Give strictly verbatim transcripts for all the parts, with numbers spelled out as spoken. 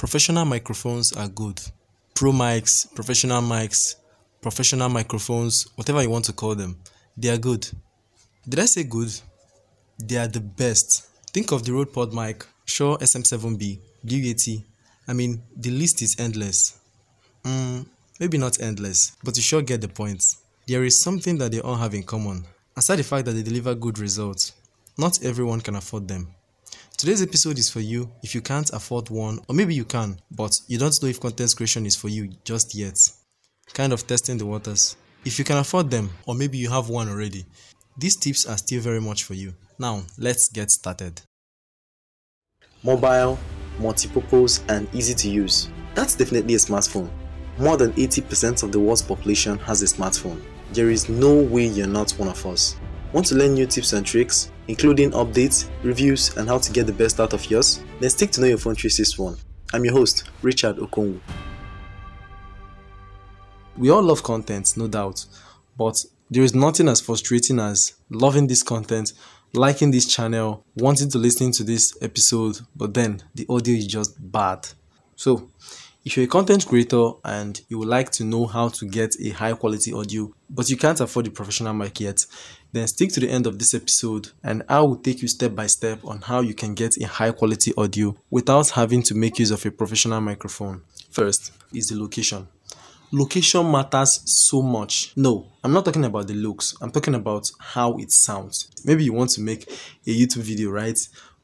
Professional microphones are good. Pro mics, professional mics, professional microphones, whatever you want to call them, they are good. Did I say good? They are the best. Think of the Rode Pod mic, Shure S M seven B, Blue eighty. I mean, the list is endless. Mm, maybe not endless, but you sure get the point. There is something that they all have in common, aside the fact that they deliver good results. Not everyone can afford them. Today's episode is for you if you can't afford one, or maybe you can, but you don't know if content creation is for you just yet. Kind of testing the waters. If you can afford them, or maybe you have one already, these tips are still very much for you. Now, let's get started. Mobile, multipurpose, and easy to use. That's definitely a smartphone. More than eighty percent of the world's population has a smartphone. There is no way you're not one of us. Want to learn new tips and tricks, including updates, reviews, and how to get the best out of yours? Then stick to Know Your Phone three sixty-one. I'm your host, Richard Okonwu. We all love content, no doubt, but there is nothing as frustrating as loving this content, liking this channel, wanting to listen to this episode, but then the audio is just bad. So, if you're a content creator and you would like to know how to get a high quality audio, but you can't afford the professional mic yet, then stick to the end of this episode and I will take you step by step on how you can get a high quality audio without having to make use of a professional microphone. First is the location. Location matters so much. No, I'm not talking about the looks. I'm talking about how it sounds. Maybe you want to make a YouTube video, right?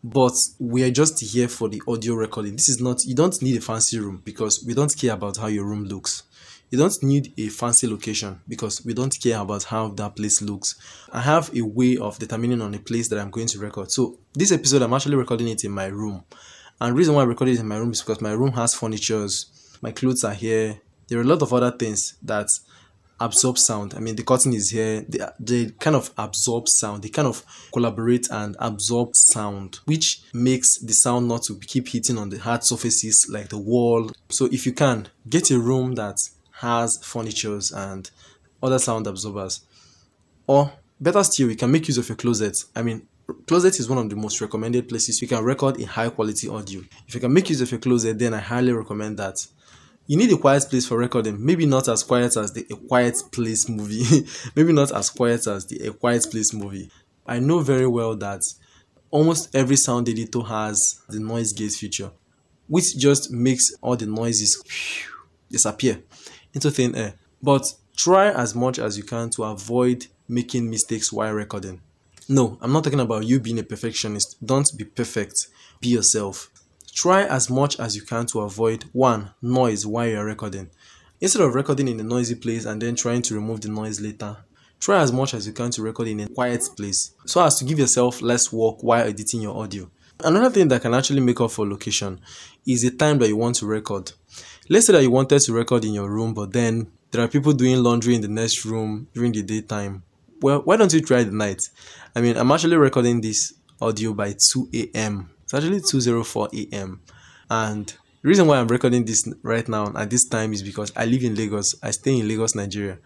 But we are just here for the audio recording. This is not, you don't need a fancy room because we don't care about how your room looks. You don't need a fancy location because we don't care about how that place looks. I have a way of determining on the place that I'm going to record. So this episode, I'm actually recording it in my room. And the reason why I recorded it in my room is because my room has furnitures, my clothes are here. There are a lot of other things that absorb sound. I mean, the curtain is here. They, they kind of absorb sound. They kind of collaborate and absorb sound, which makes the sound not to keep hitting on the hard surfaces like the wall. So if you can, get a room that has furnitures and other sound absorbers. Or better still, you can make use of your closet. I mean, closet is one of the most recommended places you can record a high quality audio. If you can make use of your closet, then I highly recommend that. You need a quiet place for recording. Maybe not as quiet as the A Quiet Place movie. Maybe not as quiet as the A Quiet Place movie. I know very well that almost every sound editor has the noise gate feature, which just makes all the noises disappear into thin air. But try as much as you can to avoid making mistakes while recording. No, I'm not talking about you being a perfectionist. Don't be perfect. Be yourself. Try as much as you can to avoid one noise while you're recording. Instead of recording in a noisy place and then trying to remove the noise later, try as much as you can to record in a quiet place so as to give yourself less work while editing your audio. Another thing that can actually make up for location is the time that you want to record. Let's say that you wanted to record in your room, but then there are people doing laundry in the next room during the daytime. Well, why don't you try the night? I mean, I'm actually recording this audio by two a.m. It's actually two oh four a.m. And the reason why I'm recording this right now at this time is because I live in Lagos. I stay in Lagos, Nigeria.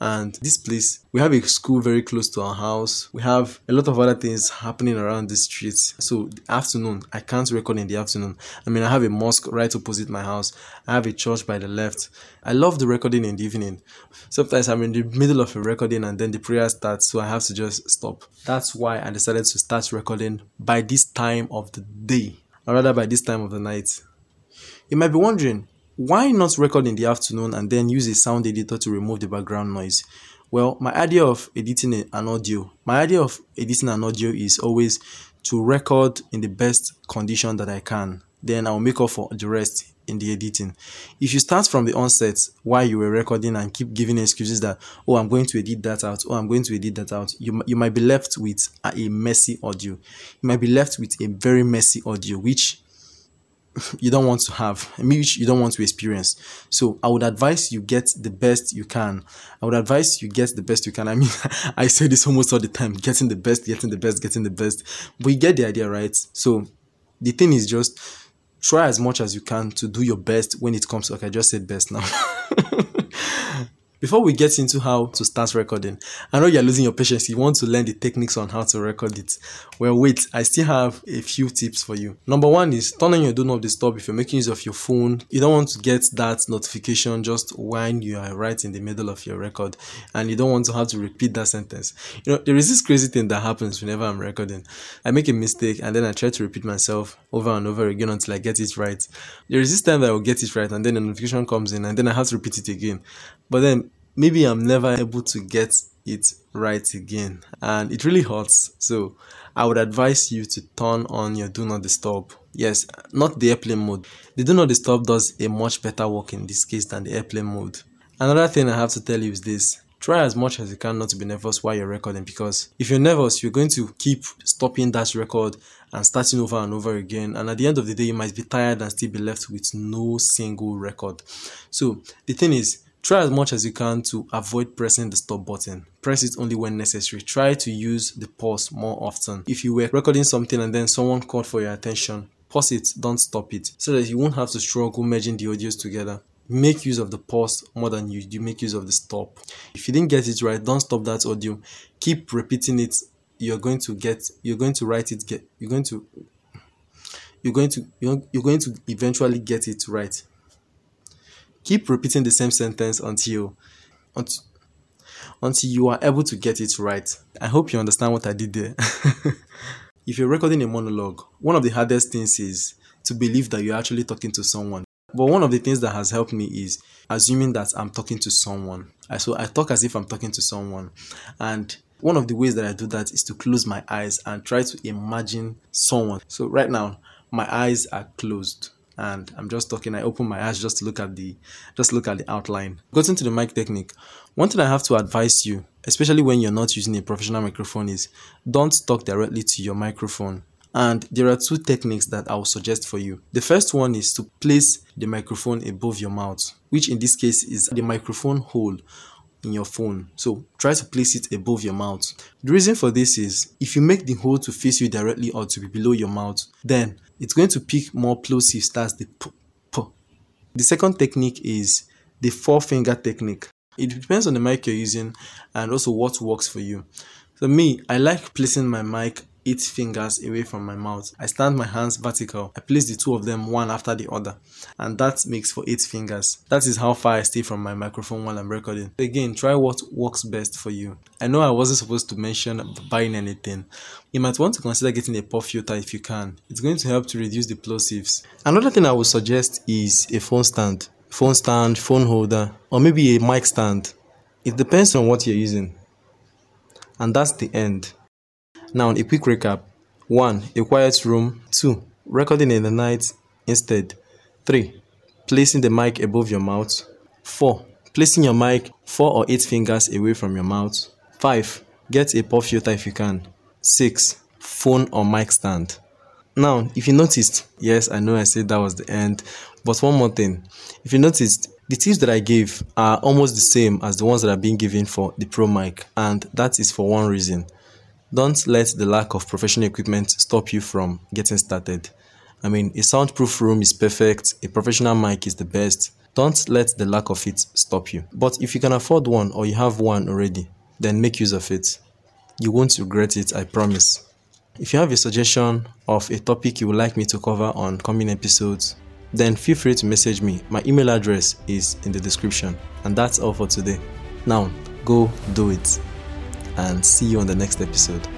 And this place, we have a school very close to our house. We have a lot of other things happening around the streets. So the afternoon, I can't record in the afternoon. I mean, I have a mosque right opposite my house. I have a church by the left. I love the recording in the evening. Sometimes I'm in the middle of a recording and then the prayer starts, so I have to just stop. That's why I decided to start recording by this time of the day, or rather by this time of the night. You might be wondering, why not record in the afternoon and then use a sound editor to remove the background noise? Well, my idea of editing an audio, my idea of editing an audio is always to record in the best condition that I can. Then I'll make up for the rest in the editing. If you start from the onset while you were recording and keep giving excuses that, oh, I'm going to edit that out, oh, I'm going to edit that out, you, you might be left with a messy audio. You might be left with a very messy audio, which you don't want to have, which you don't want to experience. So I would advise you get the best you can. I would advise you get the best you can. I mean, I say this almost all the time, getting the best, getting the best, getting the best. But you get the idea, right? So the thing is just try as much as you can to do your best when it comes. Okay, I just said best now. Before we get into how to start recording, I know you're losing your patience. You want to learn the techniques on how to record it. Well, wait, I still have a few tips for you. Number one is turn on your do not disturb if you're making use of your phone. You don't want to get that notification just when you are right in the middle of your record, and you don't want to have to repeat that sentence. You know, there is this crazy thing that happens whenever I'm recording. I make a mistake and then I try to repeat myself over and over again until I get it right. There is this time that I will get it right and then a notification comes in and then I have to repeat it again. But then maybe I'm never able to get it right again, and it really hurts. So I would advise you to turn on your do not disturb. Yes, not the airplane mode. The do not disturb does a much better work in this case than the airplane mode. Another thing I have to tell you is this. Try as much as you can not to be nervous while you're recording, because if you're nervous, you're going to keep stopping that record and starting over and over again. And at the end of the day, you might be tired and still be left with no single record. So the thing is, try as much as you can to avoid pressing the stop button. Press it only when necessary. Try to use the pause more often. If you were recording something and then someone called for your attention, pause it, don't stop it, so that you won't have to struggle merging the audios together. Make use of the pause more than you do make use of the stop. If you didn't get it right, don't stop that audio. Keep repeating it. You're going to get, you're going to write it, get, you're going to, you're going to, you're, you're going to eventually get it right. Keep repeating the same sentence until, until, until you are able to get it right. I hope you understand what I did there. If you're recording a monologue, one of the hardest things is to believe that you're actually talking to someone. But one of the things that has helped me is assuming that I'm talking to someone. So I talk as if I'm talking to someone. And one of the ways that I do that is to close my eyes and try to imagine someone. So right now, my eyes are closed and I'm just talking. I open my eyes just to look at the, just look at the outline. Getting to the mic technique, one thing I have to advise you, especially when you're not using a professional microphone, is don't talk directly to your microphone. And there are two techniques that I will suggest for you. The first one is to place the microphone above your mouth, which in this case is the microphone hole in your phone. So try to place it above your mouth. The reason for this is if you make the hole to face you directly or to be below your mouth, then it's going to pick more plosives. That's the p p. The second technique is the four finger technique. It depends on the mic you're using and also what works for you. For me, I like placing my mic eight fingers away from my mouth. I stand my hands vertical. I place the two of them one after the other, and that makes for eight fingers. That is how far I stay from my microphone while I'm recording. Again, try what works best for you. I know I wasn't supposed to mention buying anything. You might want to consider getting a puff filter if you can. It's going to help to reduce the plosives. Another thing I would suggest is a phone stand, phone stand, phone holder, or maybe a mic stand. It depends on what you're using. And that's the end. Now, a quick recap. one. A quiet room. two. Recording in the night instead. three. Placing the mic above your mouth. four. Placing your mic four or eight fingers away from your mouth. five. Get a puff filter if you can. six. Phone or mic stand. Now, if you noticed, yes, I know I said that was the end, but one more thing. If you noticed, the tips that I gave are almost the same as the ones that are being given for the Pro mic, and that is for one reason. Don't let the lack of professional equipment stop you from getting started. I mean, a soundproof room is perfect, a professional mic is the best. Don't let the lack of it stop you. But if you can afford one or you have one already, then make use of it. You won't regret it, I promise. If you have a suggestion of a topic you would like me to cover on coming episodes, then feel free to message me. My email address is in the description. And that's all for today. Now, go do it. And see you on the next episode.